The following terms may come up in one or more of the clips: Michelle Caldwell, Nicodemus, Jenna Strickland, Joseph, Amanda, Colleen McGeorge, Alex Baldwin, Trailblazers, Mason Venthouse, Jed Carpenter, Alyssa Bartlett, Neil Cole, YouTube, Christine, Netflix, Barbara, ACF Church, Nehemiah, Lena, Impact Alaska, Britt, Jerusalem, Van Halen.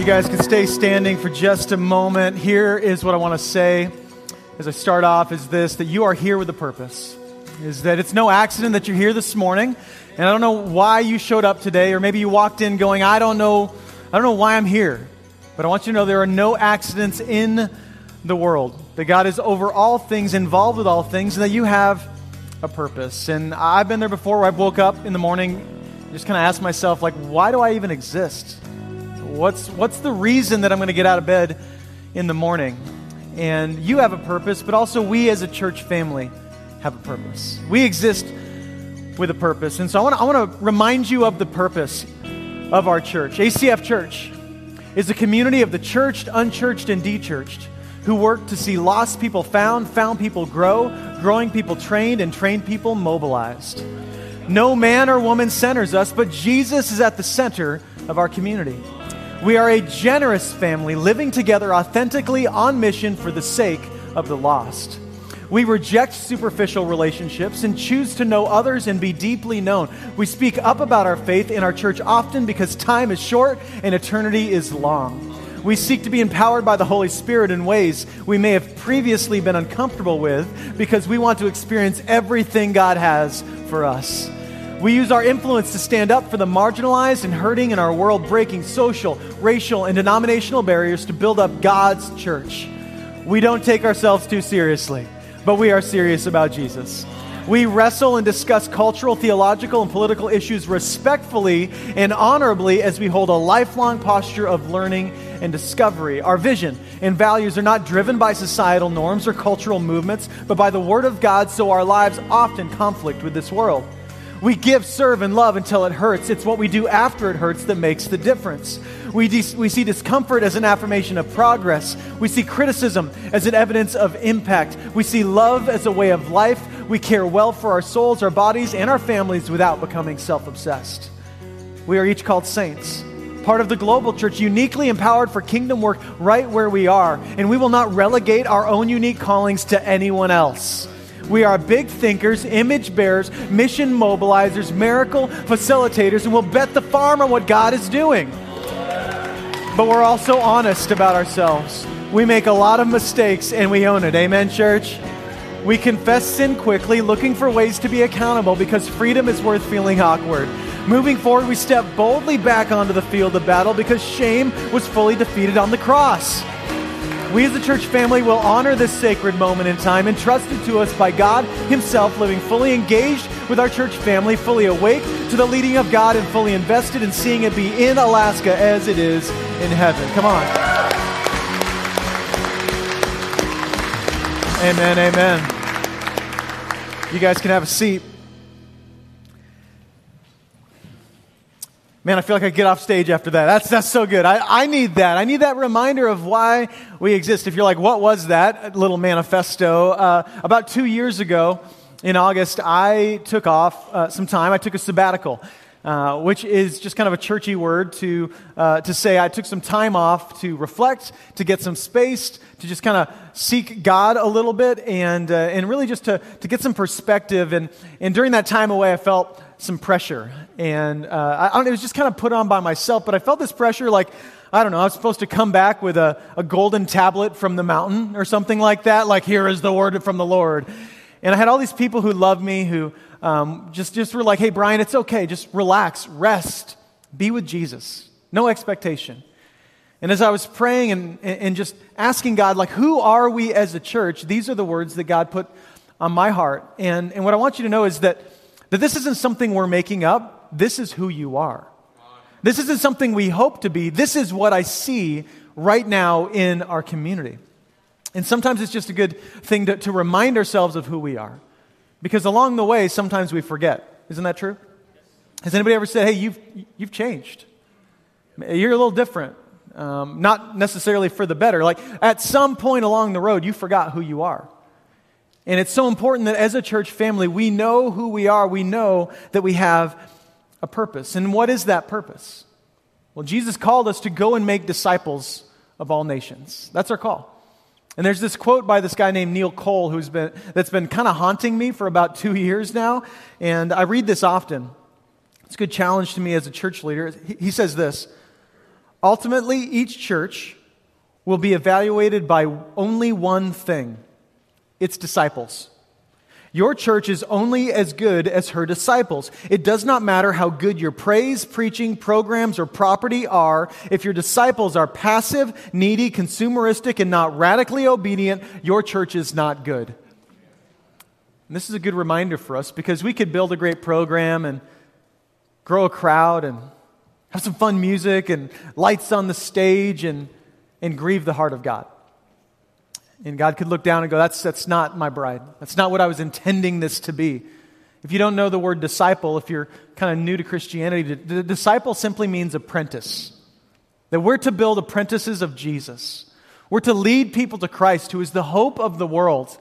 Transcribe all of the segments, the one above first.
You guys can stay standing for just a moment. Here is what I want to say as I start off is this, that you are here with a purpose. Is that it's no accident that you're here this morning. And I don't know why you showed up today, or maybe you walked in going, I don't know why I'm here. But I want you to know there are no accidents in the world. That God is over all things, involved with all things, and that you have a purpose. And I've been there before where I woke up in the morning and just kind of asked myself, like, why do I even exist? What's the reason that I'm going to get out of bed in the morning? And you have a purpose, but also we as a church family have a purpose. We exist with a purpose. And so I want to remind you of the purpose of our church. ACF Church is a community of the churched, unchurched, and dechurched who work to see lost people found, found people grow, growing people trained, and trained people mobilized. No man or woman centers us, but Jesus is at the center of our community. We are a generous family living together authentically on mission for the sake of the lost. We reject superficial relationships and choose to know others and be deeply known. We speak up about our faith in our church often because time is short and eternity is long. We seek to be empowered by the Holy Spirit in ways we may have previously been uncomfortable with because we want to experience everything God has for us. We use our influence to stand up for the marginalized and hurting in our world, breaking social, racial, and denominational barriers to build up God's church. We don't take ourselves too seriously, but we are serious about Jesus. We wrestle and discuss cultural, theological, and political issues respectfully and honorably as we hold a lifelong posture of learning and discovery. Our vision and values are not driven by societal norms or cultural movements, but by the Word of God, so our lives often conflict with this world. We give, serve, and love until it hurts. It's what we do after it hurts that makes the difference. We see discomfort as an affirmation of progress. We see criticism as an evidence of impact. We see love as a way of life. We care well for our souls, our bodies, and our families without becoming self-obsessed. We are each called saints, part of the global church, uniquely empowered for kingdom work right where we are. And we will not relegate our own unique callings to anyone else. We are big thinkers, image bearers, mission mobilizers, miracle facilitators, and we'll bet the farm on what God is doing. But we're also honest about ourselves. We make a lot of mistakes, and we own it. Amen, church? We confess sin quickly, looking for ways to be accountable because freedom is worth feeling awkward. Moving forward, we step boldly back onto the field of battle because shame was fully defeated on the cross. We as a church family will honor this sacred moment in time entrusted to us by God Himself, living fully engaged with our church family, fully awake to the leading of God and fully invested in seeing it be in Alaska as it is in heaven. Come on. Amen, amen. You guys can have a seat. Man, I feel like I get off stage after that. That's so good. I need that. I need that reminder of why we exist. If you're like, what was that little manifesto? About 2 years ago in August, I took off some time. I took a sabbatical, which is just kind of a churchy word to say I took some time off to reflect, to get some space, to just kind of seek God a little bit, and really just to get some perspective. And during that time away, I felt some pressure, and it was just kind of put on by myself, but I felt this pressure like, I don't know, I was supposed to come back with a golden tablet from the mountain or something like that, like here is the word from the Lord. And I had all these people who loved me who just were like, hey, Brian, it's okay, just relax, rest, be with Jesus, no expectation. And as I was praying and just asking God, like, who are we as a church? These are the words that God put on my heart. And what I want you to know is that this isn't something we're making up. This is who you are. This isn't something we hope to be. This is what I see right now in our community. And sometimes it's just a good thing to remind ourselves of who we are. Because along the way, sometimes we forget. Isn't that true? Has anybody ever said, hey, you've changed. You're a little different. Not necessarily for the better. Like at some point along the road, you forgot who you are. And it's so important that as a church family, we know who we are. We know that we have a purpose. And what is that purpose? Well, Jesus called us to go and make disciples of all nations. That's our call. And there's this quote by this guy named Neil Cole that's been kind of haunting me for about 2 years now. And I read this often. It's a good challenge to me as a church leader. He says this: Ultimately, each church will be evaluated by only one thing, its disciples. Your church is only as good as her disciples. It does not matter how good your praise, preaching, programs, or property are. If your disciples are passive, needy, consumeristic, and not radically obedient, your church is not good. And this is a good reminder for us because we could build a great program and grow a crowd and have some fun music and lights on the stage and grieve the heart of God. And God could look down and go, that's not my bride. That's not what I was intending this to be. If you don't know the word disciple, if you're kind of new to Christianity, the disciple simply means apprentice. That we're to build apprentices of Jesus. We're to lead people to Christ, who is the hope of the world,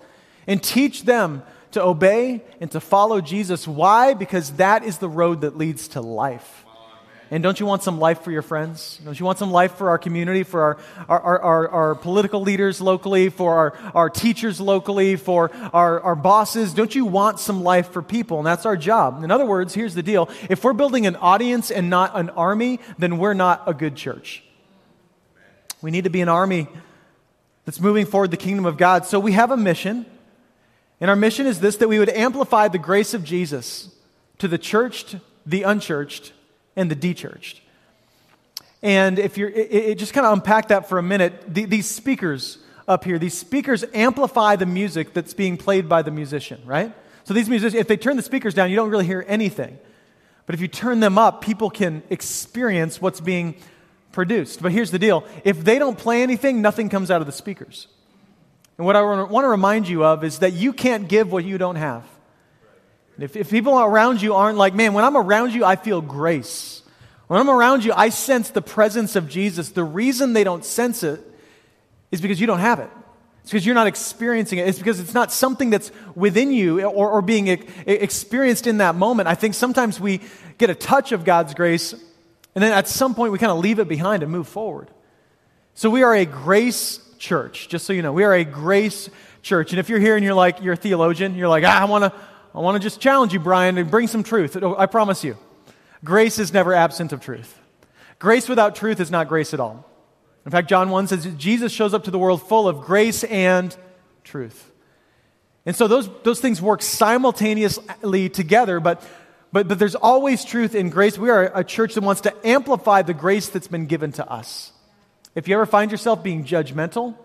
and teach them to obey and to follow Jesus. Why? Because that is the road that leads to life. And don't you want some life for your friends? Don't you want some life for our community, for our political leaders locally, for our teachers locally, for our bosses? Don't you want some life for people? And that's our job. In other words, here's the deal. If we're building an audience and not an army, then we're not a good church. We need to be an army that's moving forward the kingdom of God. So we have a mission. And our mission is this, that we would amplify the grace of Jesus to the churched, the unchurched, and the de-churched. And if you're, just kind of unpack that for a minute, these speakers up here, these speakers amplify the music that's being played by the musician, right? So these musicians, if they turn the speakers down, you don't really hear anything. But if you turn them up, people can experience what's being produced. But here's the deal. If they don't play anything, nothing comes out of the speakers. And what I want to remind you of is that you can't give what you don't have. If people around you aren't like, man, when I'm around you, I feel grace. When I'm around you, I sense the presence of Jesus. The reason they don't sense it is because you don't have it. It's because you're not experiencing it. It's because it's not something that's within you or being experienced in that moment. I think sometimes we get a touch of God's grace, and then at some point we kind of leave it behind and move forward. So we are a grace church, just so you know. We are a grace church. And if you're here and you're like, you're a theologian, you're like, I want to just challenge you, Brian, and bring some truth. I promise you, grace is never absent of truth. Grace without truth is not grace at all. In fact, John 1 says, Jesus shows up to the world full of grace and truth. And so those things work simultaneously together, but there's always truth in grace. We are a church that wants to amplify the grace that's been given to us. If you ever find yourself being judgmental,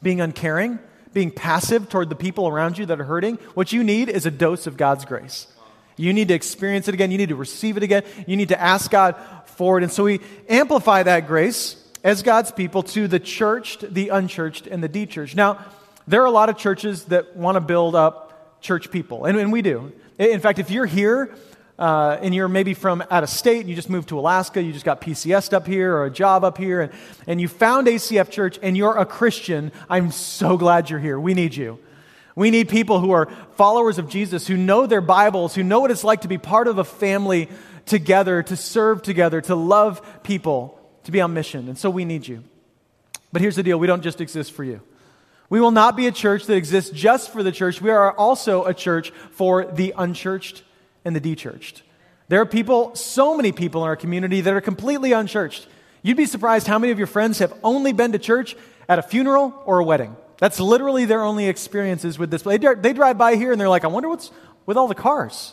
being uncaring, being passive toward the people around you that are hurting, what you need is a dose of God's grace. You need to experience it again. You need to receive it again. You need to ask God for it. And so we amplify that grace as God's people to the churched, the unchurched, and the de-churched. Now, there are a lot of churches that want to build up church people, and we do. In fact, if you're here and you're maybe from out of state and you just moved to Alaska, you just got PCS'd up here or a job up here, and you found ACF Church and you're a Christian, I'm so glad you're here. We need you. We need people who are followers of Jesus, who know their Bibles, who know what it's like to be part of a family together, to serve together, to love people, to be on mission. And so we need you. But here's the deal. We don't just exist for you. We will not be a church that exists just for the church. We are also a church for the unchurched and the de-churched. There are people, so many people in our community that are completely unchurched. You'd be surprised how many of your friends have only been to church at a funeral or a wedding. That's literally their only experiences with this. They drive by here and they're like, I wonder what's with all the cars.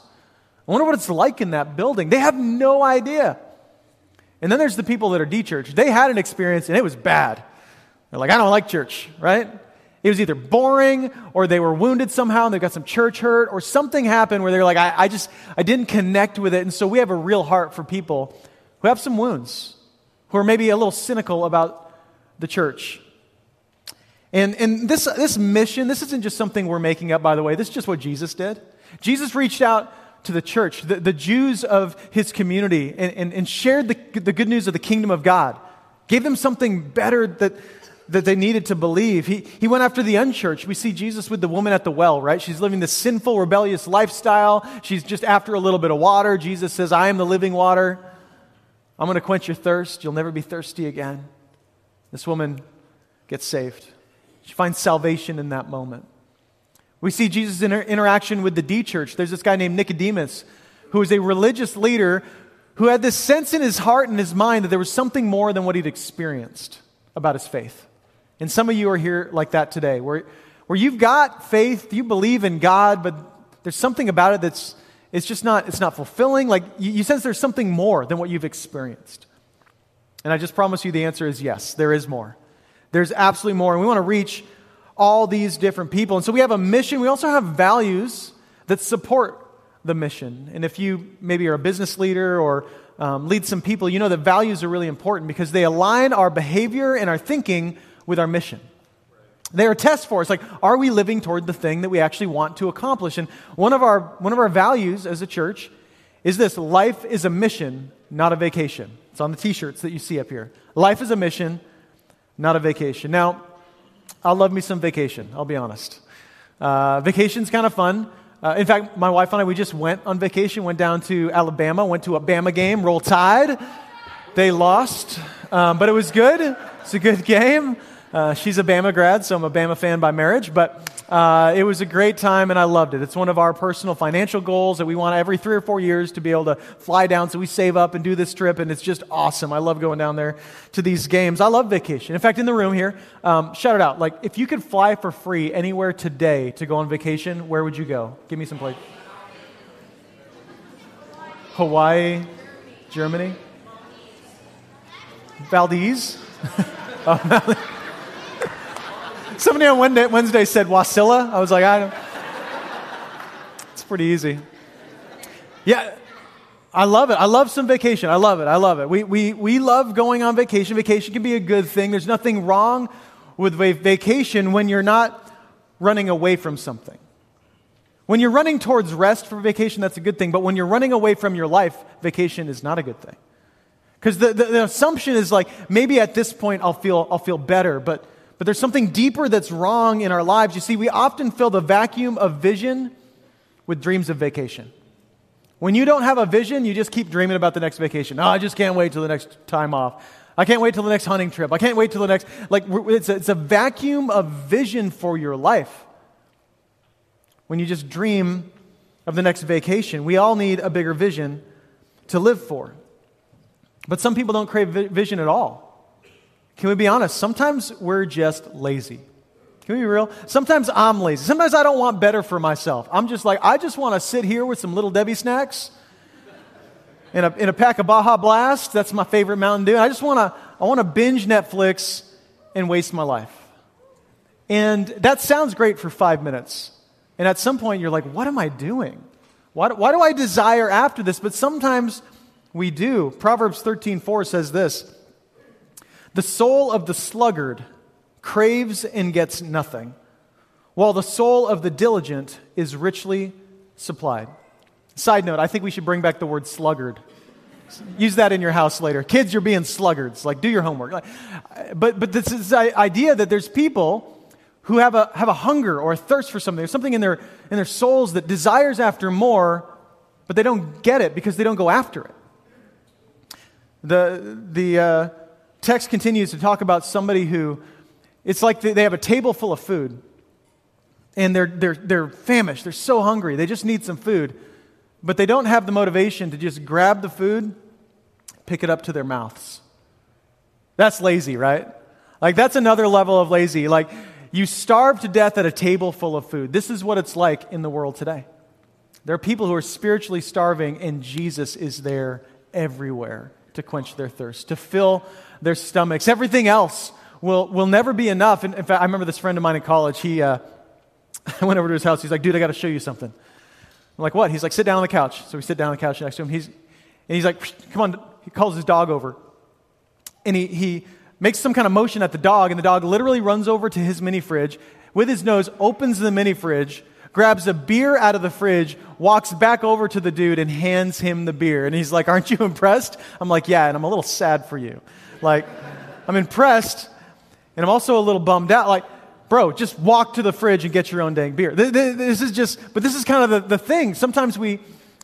I wonder what it's like in that building. They have no idea. And then there's the people that are de-churched. They had an experience and it was bad. They're like, I don't like church, right? It was either boring or they were wounded somehow and they got some church hurt or something happened where they were like, I didn't connect with it. And so we have a real heart for people who have some wounds, who are maybe a little cynical about the church. And this mission, this isn't just something we're making up, by the way. This is just what Jesus did. Jesus reached out to the church, the Jews of his community, and shared the good news of the kingdom of God. Gave them something better that they needed to believe. He went after the unchurched. We see Jesus with the woman at the well, right? She's living this sinful, rebellious lifestyle. She's just after a little bit of water. Jesus says, I am the living water. I'm going to quench your thirst. You'll never be thirsty again. This woman gets saved. She finds salvation in that moment. We see Jesus' interaction with the de-church. There's this guy named Nicodemus, who is a religious leader who had this sense in his heart and his mind that there was something more than what he'd experienced about his faith. And some of you are here like that today, where you've got faith, you believe in God, but there's something about it that's, it's just not, it's not fulfilling. Like you sense there's something more than what you've experienced. And I just promise you the answer is yes, there is more. There's absolutely more. And we want to reach all these different people. And so we have a mission. We also have values that support the mission. And if you maybe are a business leader or lead some people, you know that values are really important because they align our behavior and our thinking with our mission. They are tests for us. Like, are we living toward the thing that we actually want to accomplish? And one of our values as a church is this: life is a mission, not a vacation. It's on the t-shirts that you see up here. Life is a mission, not a vacation. Now, I love me some vacation, I'll be honest. Vacation's kind of fun. In fact, my wife and I, we just went on vacation, went down to Alabama, went to a Bama game, Roll Tide. They lost, but it was good. It's a good game. She's a Bama grad, so I'm a Bama fan by marriage, but it was a great time and I loved it. It's one of our personal financial goals that we want every 3 or 4 years to be able to fly down, so we save up and do this trip, and it's just awesome. I love going down there to these games. I love vacation. In fact, in the room here, shout it out. Like, if you could fly for free anywhere today to go on vacation, where would you go? Give me some place. Hawaii, Germany, Valdez. Oh, Valdez. Somebody on Wednesday said Wasilla. I was like, I don't. It's pretty easy. Yeah, I love it. I love some vacation. I love it. We love going on vacation. Vacation can be a good thing. There's nothing wrong with vacation when you're not running away from something. When you're running towards rest for vacation, that's a good thing. But when you're running away from your life, vacation is not a good thing. Because the assumption is like, maybe at this point I'll feel better, but there's something deeper that's wrong in our lives. You see, we often fill the vacuum of vision with dreams of vacation. When you don't have a vision, you just keep dreaming about the next vacation. Oh, I just can't wait till the next time off. I can't wait till the next hunting trip. I can't wait till the next, like, it's a vacuum of vision for your life when you just dream of the next vacation. We all need a bigger vision to live for. But some people don't crave vision at all. Can we be honest? Sometimes we're just lazy. Can we be real? Sometimes I'm lazy. Sometimes I don't want better for myself. I'm just like, I just want to sit here with some Little Debbie snacks and a pack of Baja Blast. That's my favorite Mountain Dew. And I want to binge Netflix and waste my life. And that sounds great for 5 minutes. And at some point you're like, what am I doing? Why do I desire after this? But sometimes we do. Proverbs 13:4 says this: the soul of the sluggard craves and gets nothing, while the soul of the diligent is richly supplied. Side note, I think we should bring back the word sluggard. Use that in your house later. Kids, you're being sluggards. Like, do your homework. Like, but this is the idea that there's people who have a hunger or a thirst for something. There's something in their souls that desires after more, but they don't get it because they don't go after it. The text continues to talk about somebody who, it's like they have a table full of food and they're famished, they're so hungry, they just need some food, but they don't have the motivation to just grab the food, pick it up to their mouths. That's lazy, right? Like, that's another level of lazy. Like, you starve to death at a table full of food. This is what it's like in the world today. There are people who are spiritually starving, and Jesus is there everywhere to quench their thirst, to fill their stomachs. Everything else will never be enough. And in fact, I remember this friend of mine in college. I went over to his house. He's like, dude, I got to show you something. I'm like, what? He's like, sit down on the couch. So we sit down on the couch next to him. He's like, come on. He calls his dog over. And he makes some kind of motion at the dog, and the dog literally runs over to his mini fridge, with his nose opens the mini fridge, grabs a beer out of the fridge, walks back over to the dude and hands him the beer. And he's like, aren't you impressed? I'm like, yeah, and I'm a little sad for you. Like, I'm impressed, and I'm also a little bummed out. Like, bro, just walk to the fridge and get your own dang beer. This is just, but this is kind of the thing. Sometimes we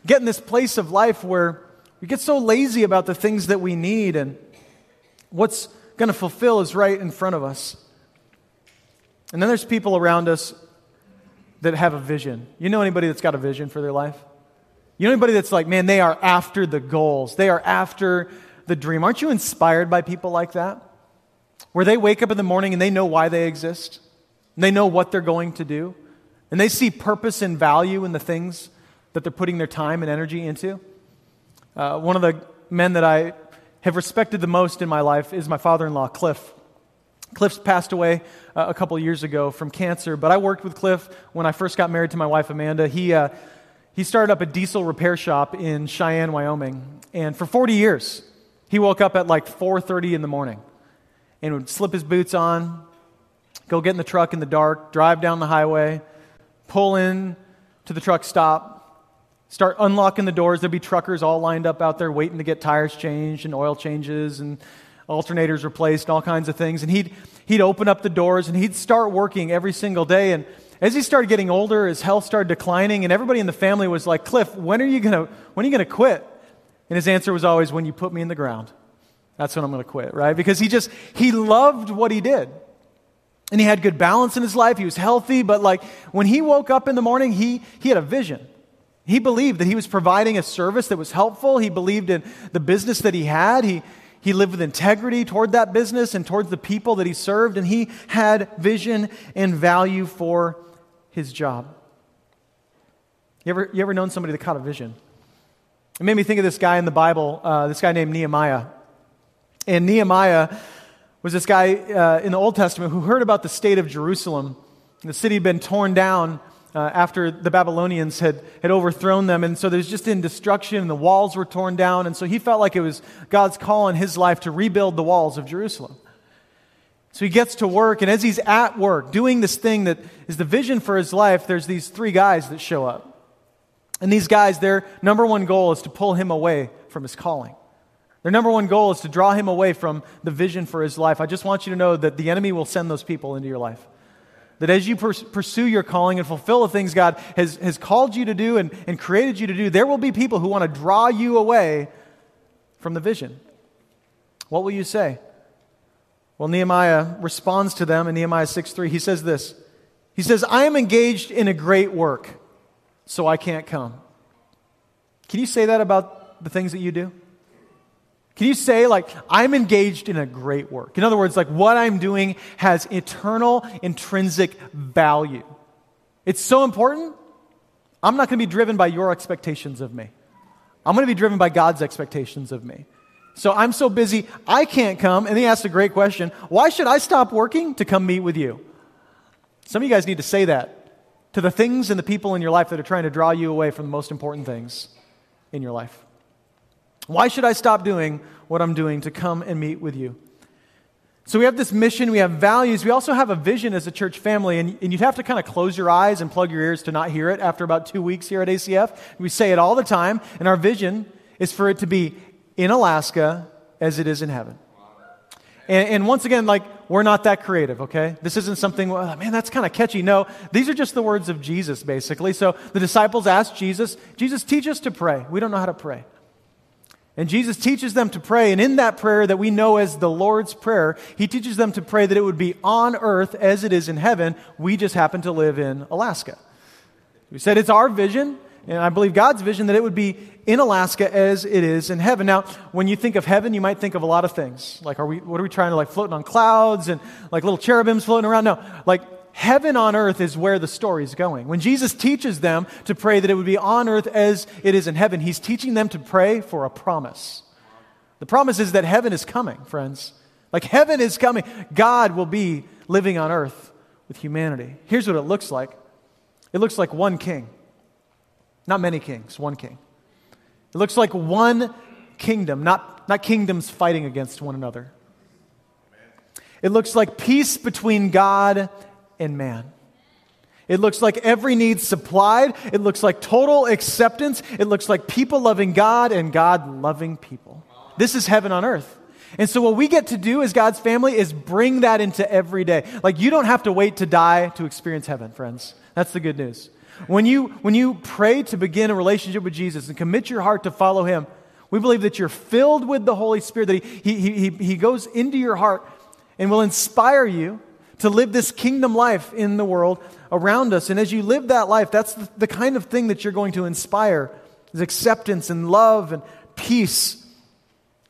get in this place of life where we get so lazy about the things that we need, and what's going to fulfill is right in front of us. And then there's people around us that have a vision. You know anybody that's got a vision for their life? You know anybody that's like, man, they are after the goals. They are after the dream. Aren't you inspired by people like that? Where they wake up in the morning and they know why they exist. And they know what they're going to do. And they see purpose and value in the things that they're putting their time and energy into. One of the men that I have respected the most in my life is my father-in-law, Cliff. Cliff's passed away a couple of years ago from cancer, but I worked with Cliff when I first got married to my wife, Amanda. He started up a diesel repair shop in Cheyenne, Wyoming, and for 40 years, he woke up at like 4:30 in the morning and would slip his boots on, go get in the truck in the dark, drive down the highway, pull in to the truck stop, start unlocking the doors. There'd be truckers all lined up out there waiting to get tires changed and oil changes and alternators replaced and all kinds of things. And he'd open up the doors and he'd start working every single day. And as he started getting older, his health started declining, and everybody in the family was like, Cliff, when are you gonna quit? And his answer was always, when you put me in the ground. That's when I'm gonna quit, right? Because he loved what he did. And he had good balance in his life. He was healthy, but like when he woke up in the morning, he had a vision. He believed that he was providing a service that was helpful. He believed in the business that he had. He lived with integrity toward that business and towards the people that he served, and he had vision and value for his job. You ever known somebody that caught a vision? It made me think of this guy in the Bible, this guy named Nehemiah. And Nehemiah was this guy in the Old Testament who heard about the state of Jerusalem. The city had been torn down after the Babylonians had overthrown them, and so there's just in destruction, and the walls were torn down, and so he felt like it was God's call on his life to rebuild the walls of Jerusalem. So he gets to work, and as he's at work doing this thing that is the vision for his life, there's these three guys that show up. And these guys, their number one goal is to pull him away from his calling. Their number one goal is to draw him away from the vision for his life. I just want you to know that the enemy will send those people into your life. That as you pursue your calling and fulfill the things God has called you to do and created you to do, there will be people who want to draw you away from the vision. What will you say? Well, Nehemiah responds to them in Nehemiah 6:3. He says this. He says, I am engaged in a great work, so I can't come. Can you say that about the things that you do? Can you say, like, I'm engaged in a great work? In other words, like, what I'm doing has eternal, intrinsic value. It's so important, I'm not going to be driven by your expectations of me. I'm going to be driven by God's expectations of me. So I'm so busy, I can't come. And he asked a great question, why should I stop working to come meet with you? Some of you guys need to say that to the things and the people in your life that are trying to draw you away from the most important things in your life. Why should I stop doing what I'm doing to come and meet with you? So we have this mission, we have values, we also have a vision as a church family, and you'd have to kind of close your eyes and plug your ears to not hear it after about 2 weeks here at ACF. We say it all the time, and our vision is for it to be in Alaska as it is in heaven. And once again, like, we're not that creative, okay? This isn't something, oh, man, that's kind of catchy. No, these are just the words of Jesus, basically. So the disciples asked Jesus, teach us to pray. We don't know how to pray. And Jesus teaches them to pray, and in that prayer that we know as the Lord's Prayer, he teaches them to pray that it would be on earth as it is in heaven. We just happen to live in Alaska. We said it's our vision, and I believe God's vision, that it would be in Alaska as it is in heaven. Now, when you think of heaven, you might think of a lot of things. Like, what are we trying to, like, floating on clouds and, like, little cherubims floating around? No, like, heaven on earth is where the story's going. When Jesus teaches them to pray that it would be on earth as it is in heaven, he's teaching them to pray for a promise. The promise is that heaven is coming, friends. Like, heaven is coming. God will be living on earth with humanity. Here's what it looks like. It looks like one king. Not many kings, one king. It looks like one kingdom, not kingdoms fighting against one another. It looks like peace between God and man. It looks like every need supplied. It looks like total acceptance. It looks like people loving God and God loving people. This is heaven on earth. And so what we get to do as God's family is bring that into every day. Like, you don't have to wait to die to experience heaven, friends. That's the good news. When you pray to begin a relationship with Jesus and commit your heart to follow him, we believe that you're filled with the Holy Spirit, that he goes into your heart and will inspire you to live this kingdom life in the world around us. And as you live that life, that's the kind of thing that you're going to inspire His acceptance and love and peace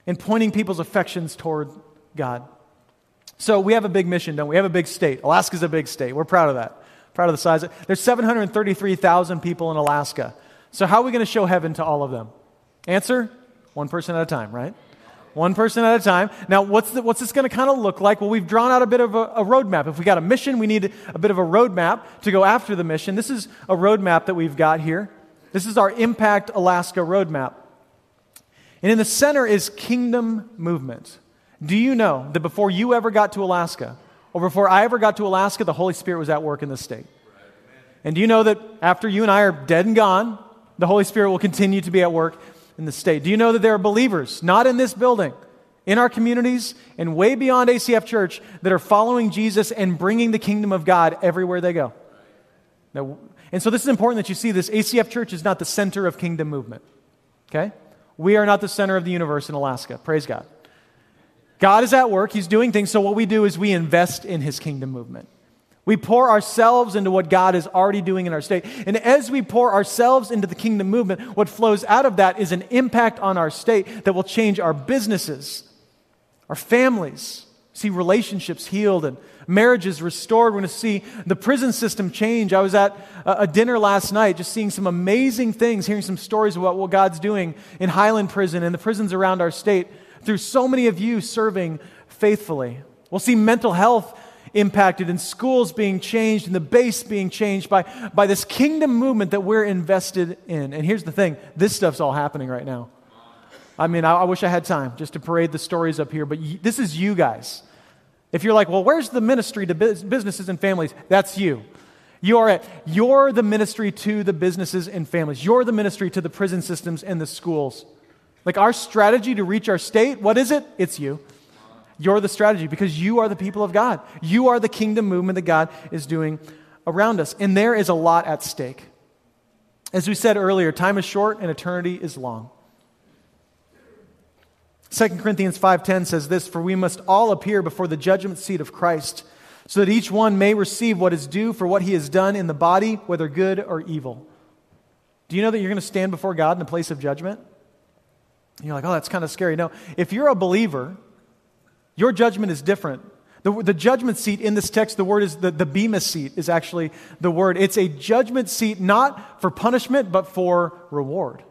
and pointing people's affections toward God. So we have a big mission, don't we? We have a big state. Alaska's a big state. We're proud of that. Proud of the size. There's 733,000 people in Alaska. So how are we going to show heaven to all of them? Answer? One person at a time, right? One person at a time. Now, what's this going to kind of look like? Well, we've drawn out a bit of a roadmap. If we got a mission, we need a bit of a roadmap to go after the mission. This is a roadmap that we've got here. This is our Impact Alaska roadmap. And in the center is Kingdom Movement. Do you know that before you ever got to Alaska, or before I ever got to Alaska, the Holy Spirit was at work in this state? And do you know that after you and I are dead and gone, the Holy Spirit will continue to be at work in the state? Do you know that there are believers, not in this building, in our communities, and way beyond ACF Church, that are following Jesus and bringing the kingdom of God everywhere they go? Now, and so this is important that you see this. ACF Church is not the center of Kingdom Movement, okay? We are not the center of the universe in Alaska. Praise God. God is at work. He's doing things. So what we do is we invest in His Kingdom Movement. We pour ourselves into what God is already doing in our state. And as we pour ourselves into the Kingdom Movement, what flows out of that is an impact on our state that will change our businesses, our families, see relationships healed and marriages restored. We're going to see the prison system change. I was at a dinner last night just seeing some amazing things, hearing some stories about what God's doing in Highland Prison and the prisons around our state through so many of you serving faithfully. We'll see mental health impacted and schools being changed and the base being changed by this Kingdom Movement that we're invested in. And here's the thing, this stuff's all happening right now. I mean, I wish I had time just to parade the stories up here, but this is you guys. If you're like, well, where's the ministry to businesses and families? That's you. You're the ministry to the businesses and families. You're the ministry to the prison systems and the schools. Like our strategy to reach our state, what is it? It's you. You're the strategy because you are the people of God. You are the Kingdom Movement that God is doing around us. And there is a lot at stake. As we said earlier, time is short and eternity is long. 2 Corinthians 5:10 says this, "For we must all appear before the judgment seat of Christ, so that each one may receive what is due for what he has done in the body, whether good or evil." Do you know that you're going to stand before God in a place of judgment? And you're like, oh, that's kind of scary. No, if you're a believer, your judgment is different. The judgment seat in this text, the word is the bema seat is actually the word. It's a judgment seat not for punishment, but for reward.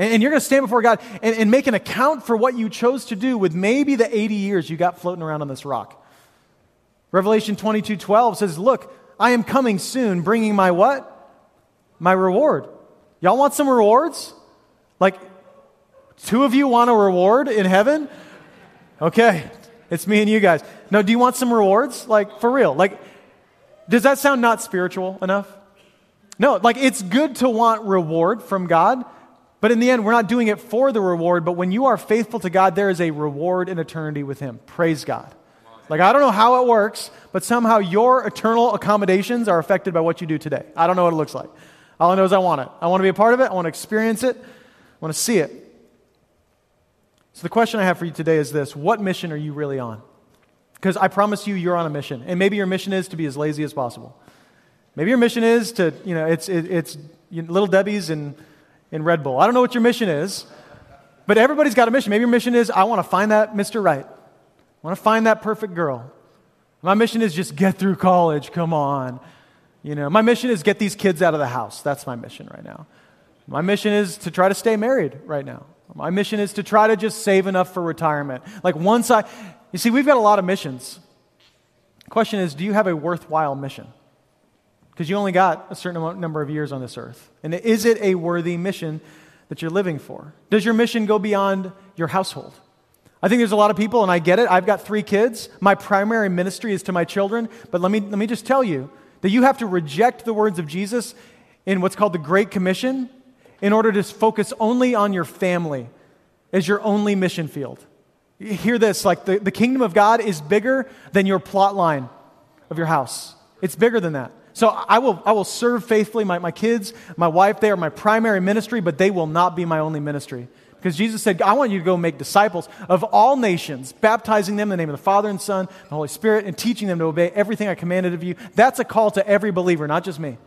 And you're going to stand before God and make an account for what you chose to do with maybe the 80 years you got floating around on this rock. Revelation 22:12 says, "Look, I am coming soon, bringing my what? My reward." Y'all want some rewards? Like, two of you want a reward in heaven? Okay, it's me and you guys. No, do you want some rewards? Like, for real. Like, does that sound not spiritual enough? No, like, it's good to want reward from God. But in the end, we're not doing it for the reward, but when you are faithful to God, there is a reward in eternity with Him. Praise God. Like, I don't know how it works, but somehow your eternal accommodations are affected by what you do today. I don't know what it looks like. All I know is I want it. I want to be a part of it. I want to experience it. I want to see it. So the question I have for you today is this. What mission are you really on? Because I promise you, you're on a mission. And maybe your mission is to be as lazy as possible. Maybe your mission is to, you know, it's Little Debbie's and in Red Bull. I don't know what your mission is, but everybody's got a mission. Maybe your mission is, I want to find that Mr. Right. I want to find that perfect girl. My mission is just get through college. Come on. You know, my mission is get these kids out of the house. That's my mission right now. My mission is to try to stay married right now. My mission is to try to just save enough for retirement. Like you see, we've got a lot of missions. The question is, do you have a worthwhile mission? Because you only got a certain number of years on this earth. And is it a worthy mission that you're living for? Does your mission go beyond your household? I think there's a lot of people, and I get it. I've got 3 kids. My primary ministry is to my children. But let me just tell you that you have to reject the words of Jesus in what's called the Great Commission in order to focus only on your family as your only mission field. You hear this, like the kingdom of God is bigger than your plot line of your house. It's bigger than that. So I will serve faithfully my kids, my wife. They are my primary ministry, but they will not be my only ministry. Because Jesus said, I want you to go make disciples of all nations, baptizing them in the name of the Father and Son, the Holy Spirit, and teaching them to obey everything I commanded of you. That's a call to every believer, not just me.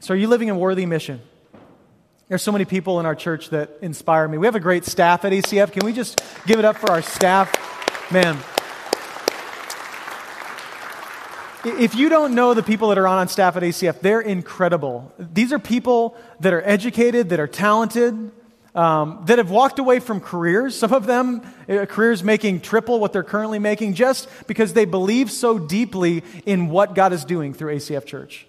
So are you living a worthy mission? There's so many people in our church that inspire me. We have a great staff at ACF. Can we just give it up for our staff? Man. If you don't know the people that are on staff at ACF, they're incredible. These are people that are educated, that are talented, that have walked away from careers. Some of them, careers making triple what they're currently making just because they believe so deeply in what God is doing through ACF Church.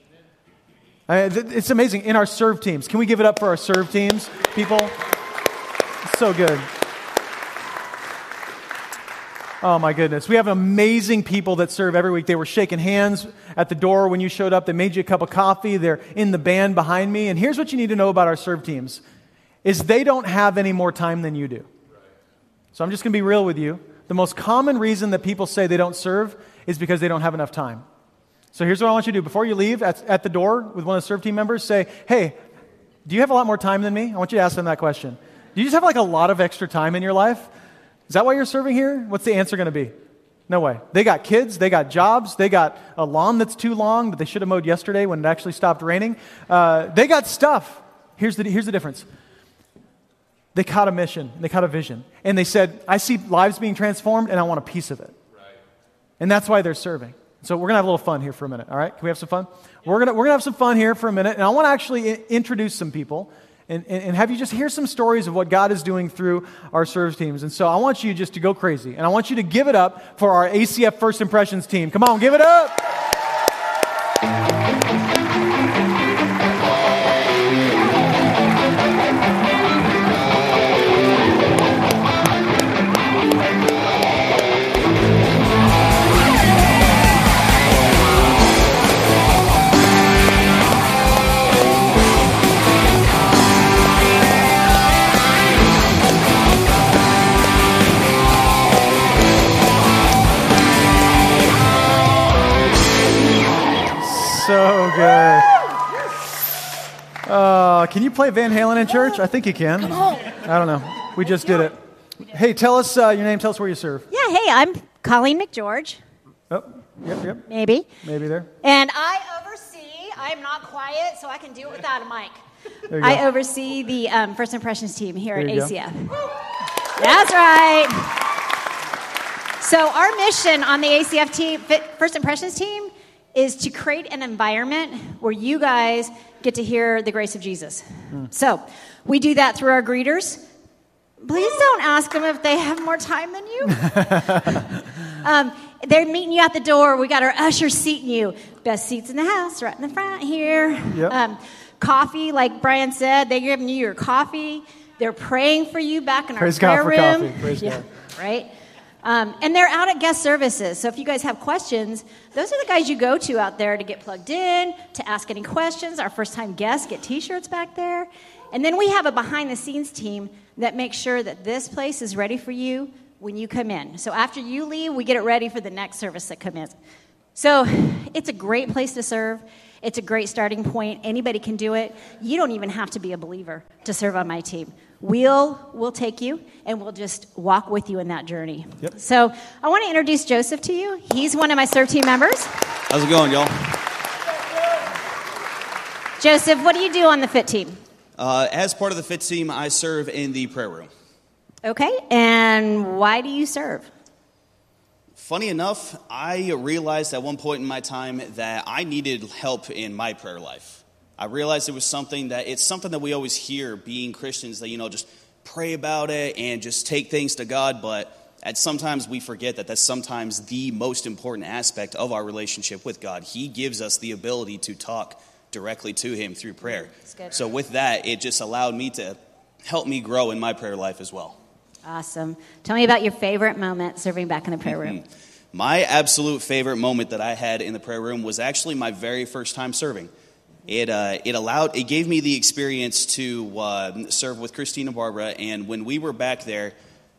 It's amazing. In our serve teams, can we give it up for our serve teams, people? It's so good. Oh, my goodness. We have amazing people that serve every week. They were shaking hands at the door when you showed up. They made you a cup of coffee. They're in the band behind me. And here's what you need to know about our serve teams is they don't have any more time than you do. So I'm just going to be real with you. The most common reason that people say they don't serve is because they don't have enough time. So here's what I want you to do. Before you leave at the door with one of the serve team members, say, hey, do you have a lot more time than me? I want you to ask them that question. Do you just have like a lot of extra time in your life? Is that why you're serving here? What's the answer going to be? No way. They got kids. They got jobs. They got a lawn that's too long that they should have mowed yesterday when it actually stopped raining. They got stuff. Here's the difference. They caught a mission. They caught a vision. And they said, I see lives being transformed, and I want a piece of it. Right. And that's why they're serving. So we're going to have a little fun here for a minute, all right? Can we have some fun? We're going to have some fun here for a minute, and I want to actually introduce some people. And have you just hear some stories of what God is doing through our serve teams. And so I want you just to go crazy. And I want you to give it up for our ACF First Impressions team. Come on, give it up. So good. Can you play Van Halen in church? I think you can. I don't know. We just did it. Hey, tell us your name. Tell us where you serve. Yeah, hey, I'm Colleen McGeorge. Oh, yep. Maybe. Maybe there. And I oversee, I'm not quiet, so I can do it without a mic. I oversee the First Impressions team here at ACF. Go. That's right. So our mission on the ACF team, First Impressions team, is to create an environment where you guys get to hear the grace of Jesus. Mm. So we do that through our greeters. Please don't ask them if they have more time than you. They're meeting you at the door. We got our ushers seating you. Best seats in the house, right in the front here. Yep. Coffee, like Brian said, they're giving you your coffee. They're praying for you back in Praise our prayer God for room. Coffee. Praise yeah, God. Right? And they're out at guest services. So if you guys have questions, those are the guys you go to out there to get plugged in, to ask any questions. Our first-time guests get T-shirts back there. And then we have a behind-the-scenes team that makes sure that this place is ready for you when you come in. So after you leave, we get it ready for the next service that comes in. So it's a great place to serve. It's a great starting point. Anybody can do it. You don't even have to be a believer to serve on my team. We'll take you, and we'll just walk with you in that journey. Yep. So I want to introduce Joseph to you. He's one of my serve team members. How's it going, y'all? Joseph, what do you do on the fit team? As part of the fit team, I serve in the prayer room. Okay, and why do you serve? Funny enough, I realized at one point in my time that I needed help in my prayer life. I realized it was something that we always hear being Christians that, just pray about it and just take things to God. But sometimes we forget that that's sometimes the most important aspect of our relationship with God. He gives us the ability to talk directly to him through prayer. So with that, it just allowed me to help me grow in my prayer life as well. Awesome. Tell me about your favorite moment serving back in the prayer room. My absolute favorite moment that I had in the prayer room was actually my very first time serving. It gave me the experience to serve with Christine and Barbara, and when we were back there,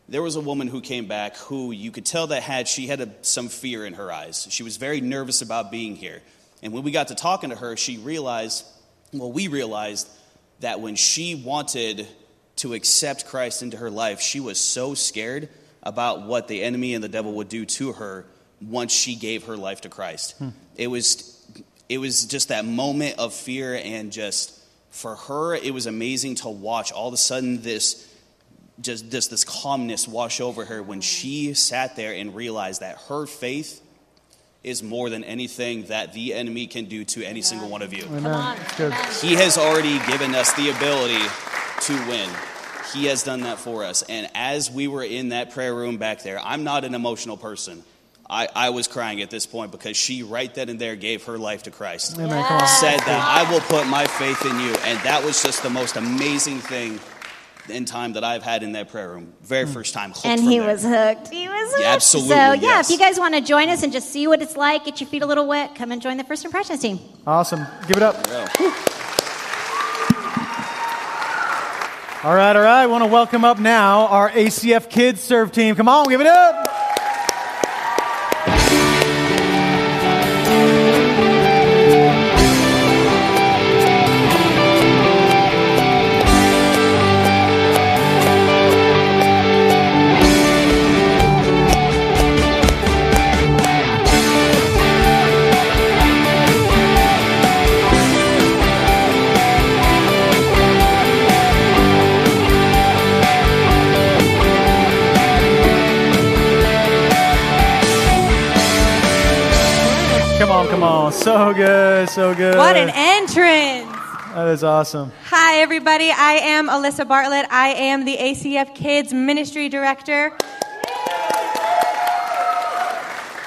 there was a woman who came back who you could tell that she had some fear in her eyes. She was very nervous about being here, and when we got to talking to her, we realized that when she wanted to accept Christ into her life, she was so scared about what the enemy and the devil would do to her once she gave her life to Christ. Hmm. It was. it was just that moment of fear, and just for her, it was amazing to watch all of a sudden this calmness wash over her when she sat there and realized that her faith is more than anything that the enemy can do to any single one of you. Amen. He has already given us the ability to win. He has done that for us. And as we were in that prayer room back there, I'm not an emotional person. I was crying at this point because she right then and there gave her life to Christ. Amen. Yes. Said that I will put my faith in you. And that was just the most amazing thing in time that I've had in that prayer room. Very first time. And he was hooked. He was hooked. Yeah, absolutely. So yes. If you guys want to join us and just see what it's like, get your feet a little wet, come and join the First Impressions team. Awesome. Give it up. All right, all right. I want to welcome up now our ACF Kids Serve team. Come on, give it up. So good, so good. What an entrance. That is awesome. Hi, everybody. I am Alyssa Bartlett. I am the ACF Kids Ministry Director.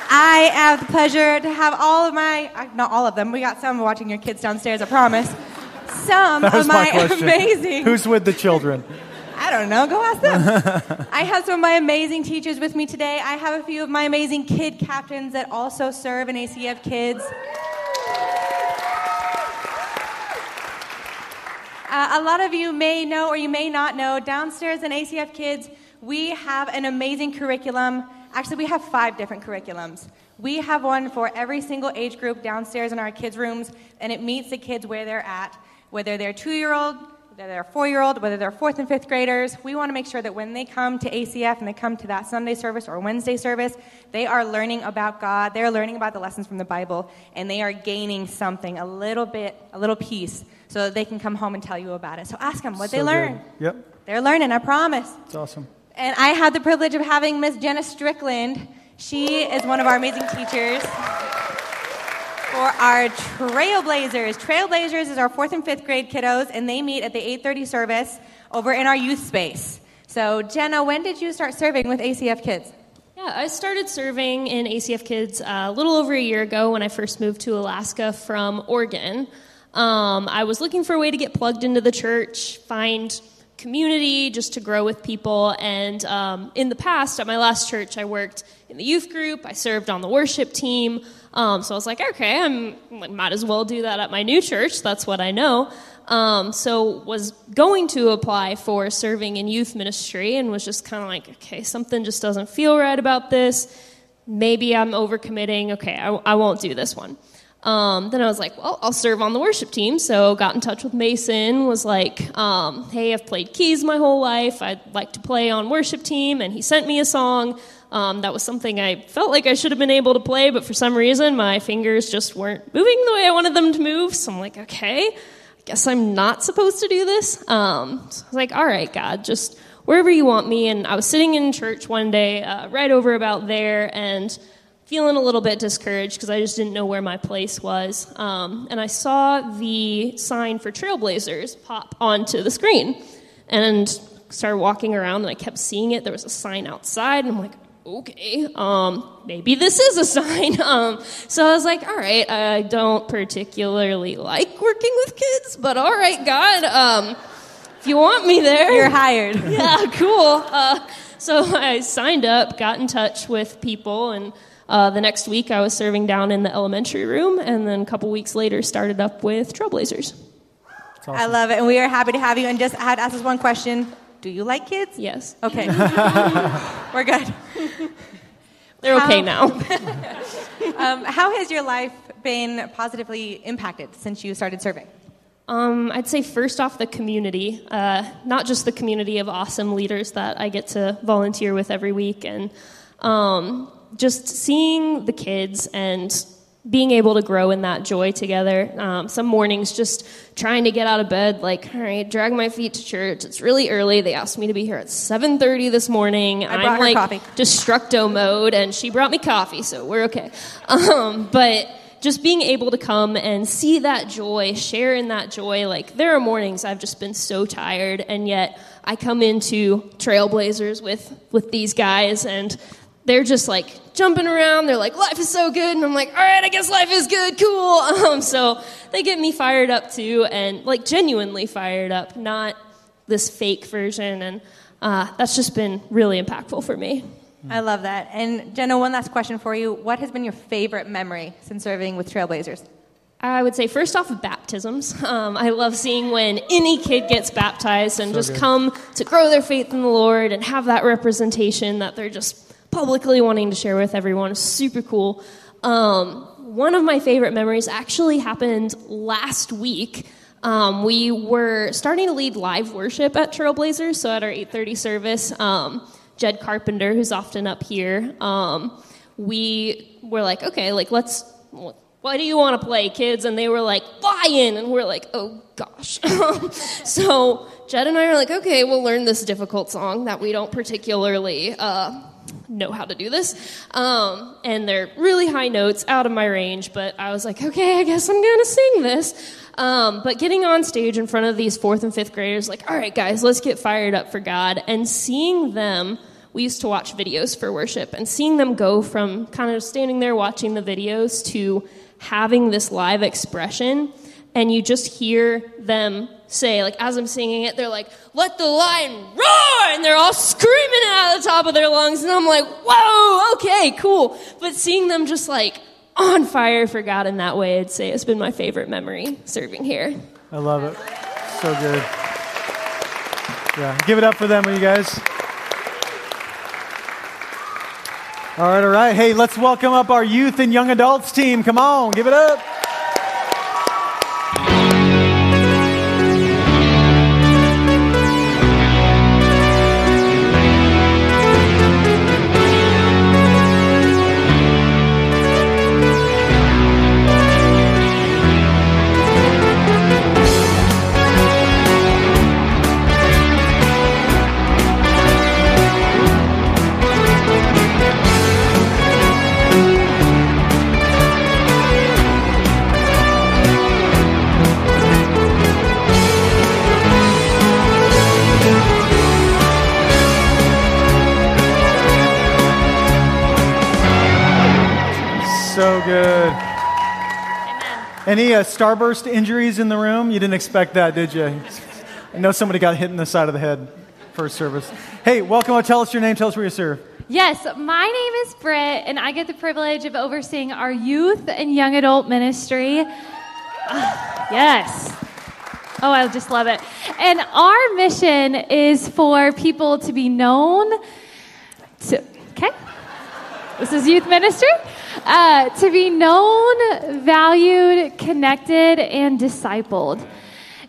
I have the pleasure to have all of my, not all of them, we got some watching your kids downstairs, I promise. Some of my amazing. Who's with the children? I don't know. Go ask them. I have some of my amazing teachers with me today. I have a few of my amazing kid captains that also serve in ACF Kids. A lot of you may know or you may not know, downstairs in ACF Kids, we have an amazing curriculum. Actually, we have 5 different curriculums. We have one for every single age group downstairs in our kids' rooms, and it meets the kids where they're at, whether they're 2-year-old, whether they're 4-year-old, whether they're 4th and 5th graders. We want to make sure that when they come to ACF and they come to that Sunday service or Wednesday service, they are learning about God, they're learning about the lessons from the Bible, and they are gaining something, a little bit, a little piece, so that they can come home and tell you about it. So ask them what they learn. Yep. They're learning, I promise. It's awesome. And I had the privilege of having Miss Jenna Strickland. She is one of our amazing teachers. For our Trailblazers. Trailblazers is our 4th and 5th grade kiddos, and they meet at the 8:30 service over in our youth space. So, Jenna, when did you start serving with ACF Kids? Yeah, I started serving in ACF Kids a little over a year ago when I first moved to Alaska from Oregon. I was looking for a way to get plugged into the church, find community, just to grow with people. And in the past, at my last church, I worked in the youth group. I served on the worship team. So I was like, okay, I might as well do that at my new church. That's what I know. So was going to apply for serving in youth ministry and was just kind of like, okay, something just doesn't feel right about this. Maybe I'm overcommitting. Okay, I won't do this one. Then I was like, well, I'll serve on the worship team. So got in touch with Mason, was like, hey, I've played keys my whole life. I'd like to play on worship team. And he sent me a song. That was something I felt like I should have been able to play, but for some reason my fingers just weren't moving the way I wanted them to move. So I'm like, okay, I guess I'm not supposed to do this. So I was like, all right, God, just wherever you want me. And I was sitting in church one day, right over about there, and feeling a little bit discouraged because I just didn't know where my place was. And I saw the sign for Trailblazers pop onto the screen and started walking around, and I kept seeing it. There was a sign outside, and I'm like, okay, maybe this is a sign. So I was like, all right, I don't particularly like working with kids, but all right, God, if you want me there. You're hired. Yeah, cool. So I signed up, got in touch with people, and the next week I was serving down in the elementary room, and then a couple weeks later started up with Trailblazers. Awesome. I love it, and we are happy to have you. And just I had to ask us one question. Do you like kids? Yes. Okay. We're good. They're okay now. How has your life been positively impacted since you started serving? I'd say first off the community, not just the community of awesome leaders that I get to volunteer with every week, and just seeing the kids and being able to grow in that joy together. Some mornings just trying to get out of bed, like, all right, drag my feet to church. It's really early. They asked me to be here at 7:30 this morning. I'm like coffee. Destructo mode, and she brought me coffee, so we're okay. But just being able to come and see that joy, share in that joy. Like, there are mornings I've just been so tired, and yet I come into Trailblazers with these guys, and they're just like jumping around. They're like, life is so good. And I'm like, all right, I guess life is good. Cool. So they get me fired up too, and like genuinely fired up, not this fake version. And that's just been really impactful for me. I love that. And Jenna, one last question for you. What has been your favorite memory since serving with Trailblazers? I would say first off, baptisms. I love seeing when any kid gets baptized and so just good. Come to grow their faith in the Lord and have that representation that they're just publicly wanting to share with everyone. Super cool. One of my favorite memories actually happened last week. We were starting to lead live worship at Trailblazers, so at our 8:30 service, Jed Carpenter, who's often up here, we were like, okay, like let's, what do you want to play, kids? And they were like, Lion, and we're like, oh gosh. So Jed and I are like, okay, we'll learn this difficult song that we don't particularly know how to do this, and they're really high notes out of my range, but I was like, okay, I guess I'm gonna sing this, but getting on stage in front of these 4th and 5th graders, like, all right guys, let's get fired up for God, and seeing them, we used to watch videos for worship, and seeing them go from kind of standing there watching the videos to having this live expression, and you just hear them say, like, as I'm singing it, they're like, let the lion roar, and they're all screaming it out of the top of their lungs, and I'm like, whoa, okay, cool, but seeing them just, like, on fire for God in that way, I'd say it's been my favorite memory serving here. I love it. So good. Yeah, give it up for them, will you guys? All right, hey, let's welcome up our youth and young adults team, come on, give it up. Any starburst injuries in the room? You didn't expect that, did you? I know somebody got hit in the side of the head first service. Hey, welcome. Tell us your name. Tell us where you serve. Yes, my name is Britt, and I get the privilege of overseeing our youth and young adult ministry. Yes. Oh, I just love it. And our mission is for people to be known. Okay. This is youth ministry. To be known, valued, connected, and discipled.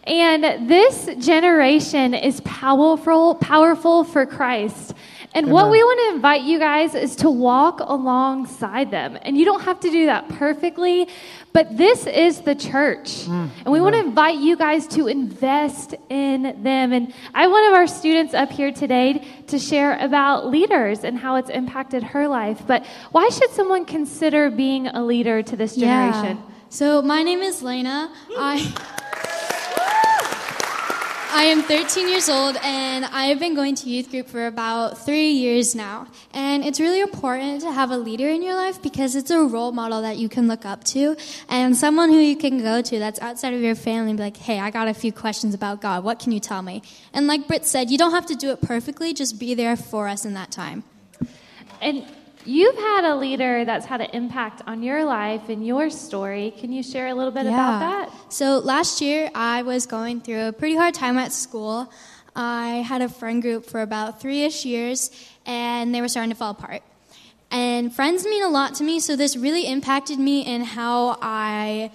And this generation is powerful for Christ. And what we want to invite you guys is to walk alongside them. And you don't have to do that perfectly, but this is the church. And we want to invite you guys to invest in them. And I have one of our students up here today to share about leaders and how it's impacted her life. But why should someone consider being a leader to this generation? Yeah. So my name is Lena. I am 13 years old, and I have been going to youth group for about 3 years now. And it's really important to have a leader in your life because it's a role model that you can look up to and someone who you can go to that's outside of your family and be like, hey, I got a few questions about God. What can you tell me? And like Britt said, you don't have to do it perfectly. Just be there for us in that time. And you've had a leader that's had an impact on your life and your story. Can you share a little bit about that? So last year, I was going through a pretty hard time at school. I had a friend group for about 3-ish years, and they were starting to fall apart. And friends mean a lot to me, so this really impacted me in how I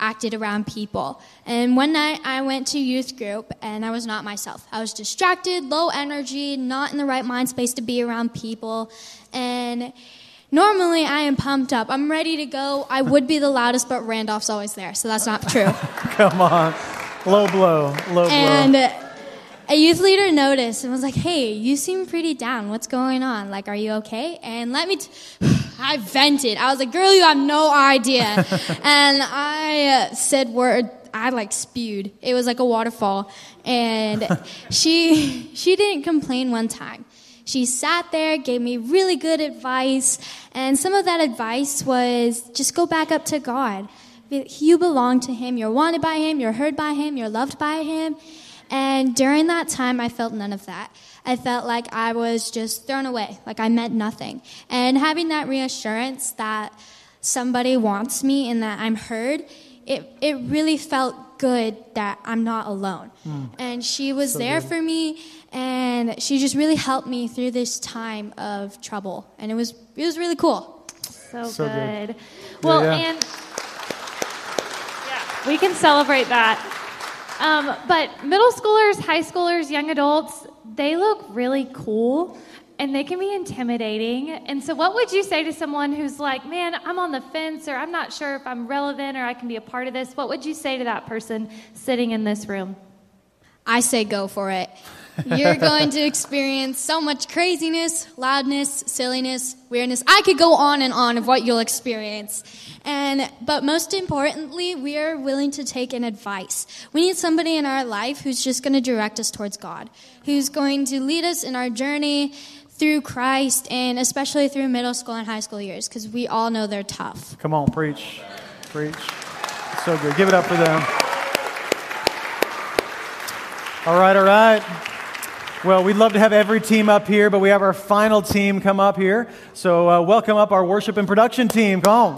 acted around people. And one night I went to youth group and I was not myself. I was distracted, low energy, not in the right mind space to be around people. And Normally, I am pumped up. I'm ready to go. I would be the loudest, but Randolph's always there, so that's not true. Come on. Low blow. Low blow. And a youth leader noticed and was like, hey, you seem pretty down. What's going on? Like, are you okay? And I vented. I was like, girl, you have no idea. And I said word. I like spewed. It was like a waterfall. And she didn't complain one time. She sat there, gave me really good advice. And some of that advice was just go back up to God. You belong to him. You're wanted by him. You're heard by him. You're loved by him. And during that time, I felt none of that. I felt like I was just thrown away, like I meant nothing. And having that reassurance that somebody wants me and that I'm heard, it really felt good that I'm not alone. Mm. And she was so there good for me, and she just really helped me through this time of trouble. And it was really cool. So good. Well, yeah. And yeah, we can celebrate that. But middle schoolers, high schoolers, young adults, they look really cool and they can be intimidating. And so what would you say to someone who's like, man, I'm on the fence, or I'm not sure if I'm relevant or I can be a part of this? What would you say to that person sitting in this room? I say go for it. You're going to experience so much craziness, loudness, silliness, weirdness. I could go on and on of what you'll experience. But most importantly, we are willing to take in advice. We need somebody in our life who's just going to direct us towards God, who's going to lead us in our journey through Christ, and especially through middle school and high school years, because we all know they're tough. Come on, preach. Preach. So good. Give it up for them. All right, all right. Well, we'd love to have every team up here, but we have our final team come up here. So welcome up our worship and production team. Come on.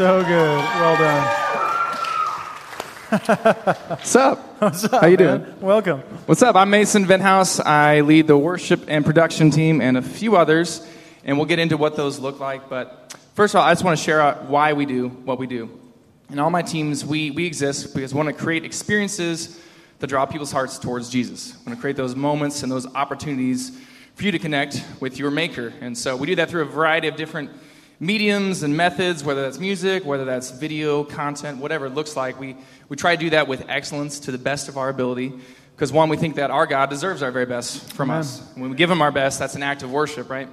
So good. Well done. What's up? What's up? How you doing? Welcome. What's up? I'm Mason Venthouse. I lead the worship and production team and a few others, and we'll get into what those look like. But first of all, I just want to share out why we do what we do. In all my teams, we exist because we want to create experiences that draw people's hearts towards Jesus. We want to create those moments and those opportunities for you to connect with your maker. And so we do that through a variety of different mediums and methods, whether that's music, whether that's video, content, whatever it looks like. We try to do that with excellence to the best of our ability, because one, we think that our God deserves our very best from us. And when we give him our best, that's an act of worship, right?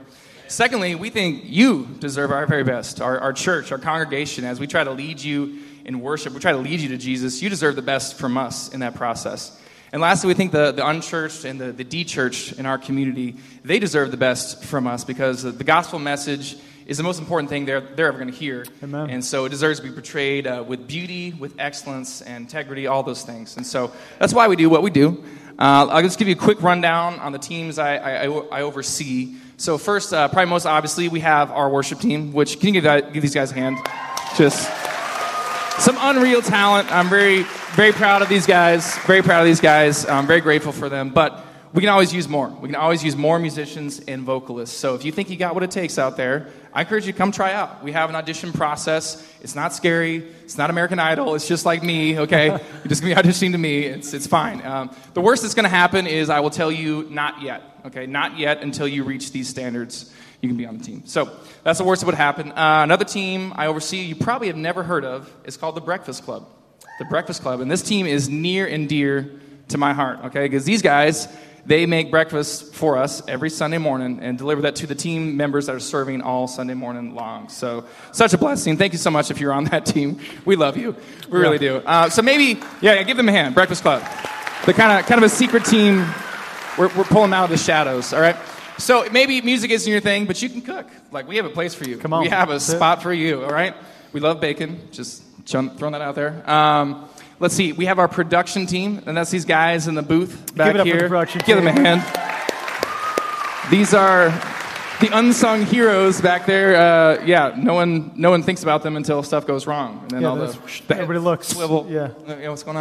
Secondly, we think you deserve our very best, our church, our congregation. As we try to lead you in worship, we try to lead you to Jesus. You deserve the best from us in that process. And lastly, we think the unchurched and the de-churched in our community, they deserve the best from us, because the gospel message is the most important thing they're ever going to hear. Amen. And so it deserves to be portrayed with beauty, with excellence, and integrity, all those things. And so that's why we do what we do. I'll just give you a quick rundown on the teams I oversee. So first, probably most obviously, we have our worship team, which, can you give these guys a hand? Just some unreal talent. I'm very, very proud of these guys. Very proud of these guys. I'm very grateful for them. But we can always use more. We can always use more musicians and vocalists. So if you think you got what it takes out there, I encourage you to come try out. We have an audition process. It's not scary. It's not American Idol. It's just like me, okay? You're just going to be auditioning to me. It's fine. The worst that's going to happen is I will tell you not yet, okay? Not yet until you reach these standards. You can be on the team. So that's the worst that would happen. Another team I oversee you probably have never heard of. It's called The Breakfast Club. The Breakfast Club. And this team is near and dear to my heart, okay? Because these guys, they make breakfast for us every Sunday morning and deliver that to the team members that are serving all Sunday morning long. So such a blessing. Thank you so much if you're on that team. We love you. We really do. So maybe, give them a hand. Breakfast Club. They're kind of a secret team. We're pulling them out of the shadows, all right? So maybe music isn't your thing, but you can cook. Like, we have a place for you. Come on. We have a spot for you, all right? We love bacon. Just throwing that out there. Let's see. We have our production team, and that's these guys in the booth back here. Give it up for the production team. Give them a hand. These are the unsung heroes back there. No one thinks about them until stuff goes wrong, and then everybody looks swivel. Yeah, what's going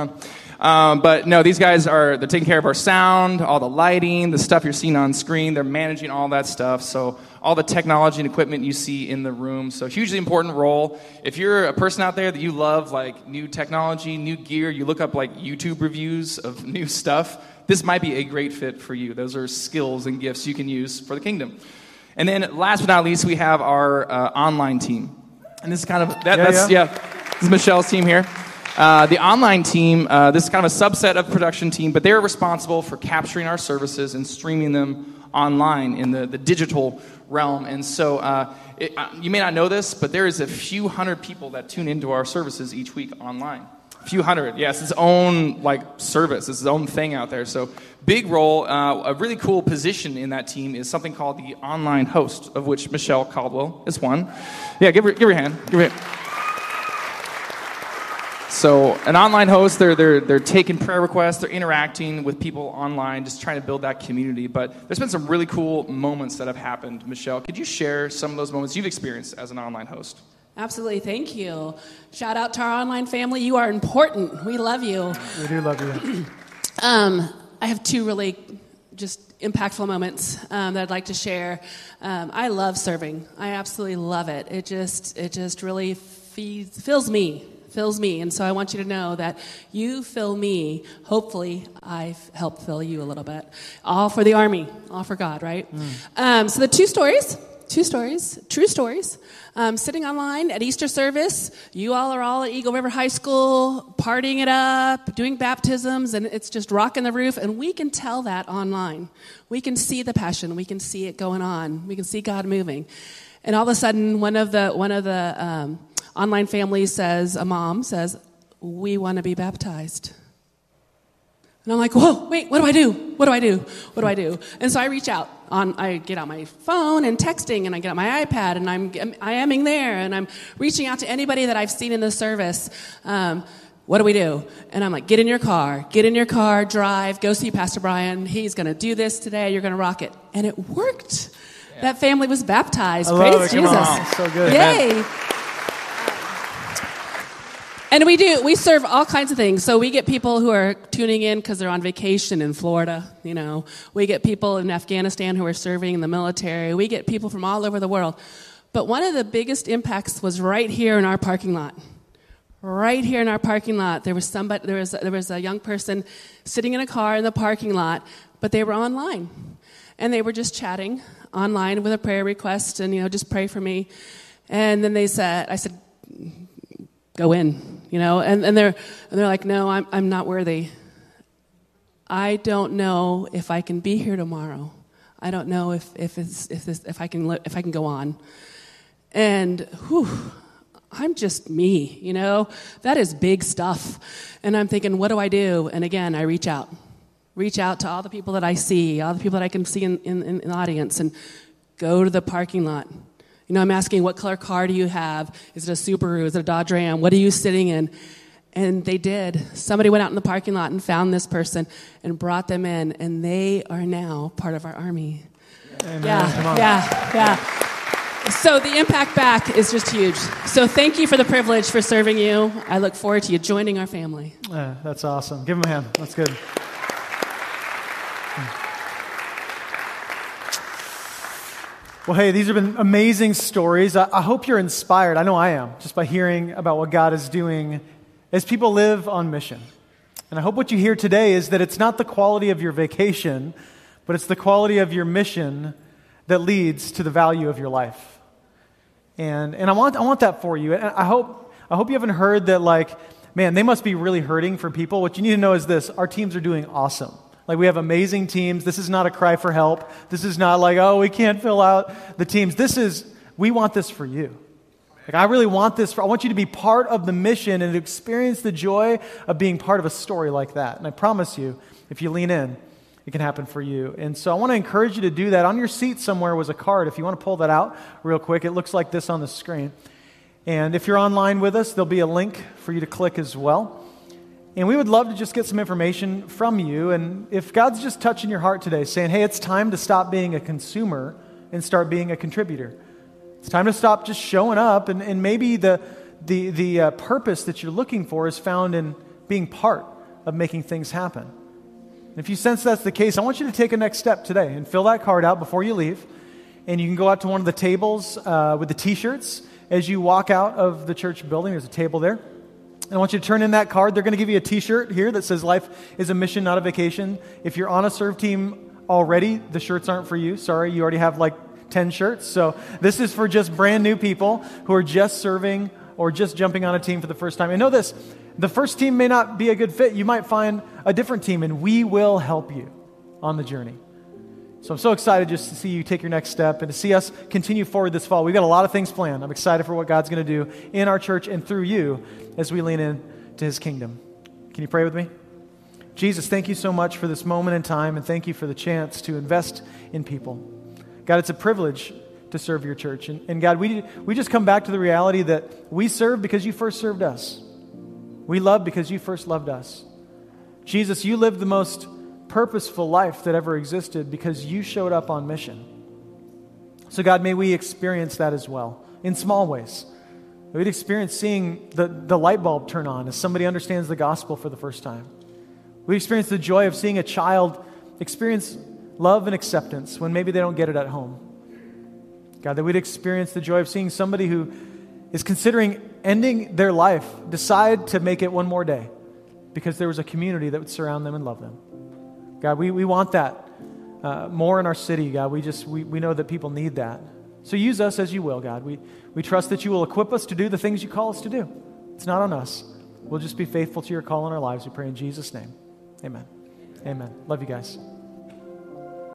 on? But no, these guys they're taking care of our sound, all the lighting, the stuff you're seeing on screen. They're managing all that stuff. So all the technology and equipment you see in the room. So hugely important role. If you're a person out there that you love like new technology, new gear, you look up like YouTube reviews of new stuff, this might be a great fit for you. Those are skills and gifts you can use for the kingdom. And then last but not least, we have our online team. And this is kind of, this is Michelle's team here. The online team, this is kind of a subset of production team, but they're responsible for capturing our services and streaming them online in the digital realm. And so you may not know this, but there is a few hundred people that tune into our services each week online. A few hundred. Yes, its own service. It's its own thing out there. So big role. A really cool position in that team is something called the online host, of which Michelle Caldwell is one. Yeah, give her a hand. Give her a hand. So an online host, they're taking prayer requests, they're interacting with people online, just trying to build that community. But there's been some really cool moments that have happened. Michelle, could you share some of those moments you've experienced as an online host? Absolutely, thank you. Shout out to our online family. You are important. We love you. We do love you. I have two really just impactful moments that I'd like to share. I love serving. I absolutely love it. It just really fills me, and so I want you to know that you fill me. Hopefully, I've helped fill you a little bit. All for the army, all for God, right? So the two stories, true stories. Sitting online at Easter service, you all are all at Eagle River High School, partying it up, doing baptisms, and it's just rocking the roof. And we can tell that online. We can see the passion. We can see it going on. We can see God moving. And all of a sudden, one of the online family says, a mom says, we want to be baptized. And I'm like, whoa, wait, what do I do? And so I reach out. I get out my phone and texting, and I get out my iPad, and I'm in there, and I'm reaching out to anybody that I've seen in the service. What do we do? And I'm like, get in your car, drive, go see Pastor Brian. He's going to do this today. You're going to rock it. And it worked. Yeah. That family was baptized. Praise Jesus. Wow, so good. Yay. Amen. And we serve all kinds of things. So we get people who are tuning in because they're on vacation in Florida, you know. We get people in Afghanistan who are serving in the military. We get people from all over the world. But one of the biggest impacts was right here in our parking lot. Right here in our parking lot, there was a young person sitting in a car in the parking lot, but they were online. And they were just chatting online with a prayer request and, you know, just pray for me. And then I said, go in, you know, and they're like, no, I'm not worthy. I don't know if I can be here tomorrow. I don't know if I can go on. And whew, I'm just me, you know. That is big stuff. And I'm thinking, what do I do? And again, I reach out to all the people that I see, all the people that I can see in the audience, and go to the parking lot. You know, I'm asking, what color car do you have? Is it a Subaru? Is it a Dodge Ram? What are you sitting in? And they did. Somebody went out in the parking lot and found this person and brought them in, and they are now part of our army. Amen. Yeah. So the impact back is just huge. So thank you for the privilege for serving you. I look forward to you joining our family. Yeah, that's awesome. Give them a hand. That's good. Well, hey, these have been amazing stories. I hope you're inspired. I know I am, just by hearing about what God is doing as people live on mission. And I hope what you hear today is that it's not the quality of your vacation, but it's the quality of your mission that leads to the value of your life. And I want that for you. And I hope you haven't heard that, man, they must be really hurting for people. What you need to know is this: our teams are doing awesome. We have amazing teams. This is not a cry for help. This is not we can't fill out the teams. We want this for you. I really want this. I want you to be part of the mission and experience the joy of being part of a story like that. And I promise you, if you lean in, it can happen for you. And so I want to encourage you to do that. On your seat somewhere was a card. If you want to pull that out real quick, it looks like this on the screen. And if you're online with us, there'll be a link for you to click as well. And we would love to just get some information from you. And if God's just touching your heart today, saying, hey, it's time to stop being a consumer and start being a contributor. It's time to stop just showing up. And maybe the purpose that you're looking for is found in being part of making things happen. And if you sense that's the case, I want you to take a next step today and fill that card out before you leave. And you can go out to one of the tables with the T-shirts as you walk out of the church building. There's a table there. And I want you to turn in that card. They're going to give you a T-shirt here that says life is a mission, not a vacation. If you're on a serve team already, the shirts aren't for you. Sorry, you already have like 10 shirts. So this is for just brand new people who are just serving or just jumping on a team for the first time. And know this, the first team may not be a good fit. You might find a different team, and we will help you on the journey. So I'm so excited just to see you take your next step and to see us continue forward this fall. We've got a lot of things planned. I'm excited for what God's going to do in our church and through you as we lean into his kingdom. Can you pray with me? Jesus, thank you so much for this moment in time, and thank you for the chance to invest in people. God, it's a privilege to serve your church. And God, we just come back to the reality that we serve because you first served us. We love because you first loved us. Jesus, you lived the most purposeful life that ever existed because you showed up on mission. So God, may we experience that as well in small ways. We'd experience seeing the light bulb turn on as somebody understands the gospel for the first time. We experience the joy of seeing a child experience love and acceptance when maybe they don't get it at home. God, that we'd experience the joy of seeing somebody who is considering ending their life decide to make it one more day because there was a community that would surround them and love them. God, we want that more in our city, God. We know that people need that. So use us as you will, God. We trust that you will equip us to do the things you call us to do. It's not on us. We'll just be faithful to your call in our lives. We pray in Jesus' name. Amen. Amen. Love you guys.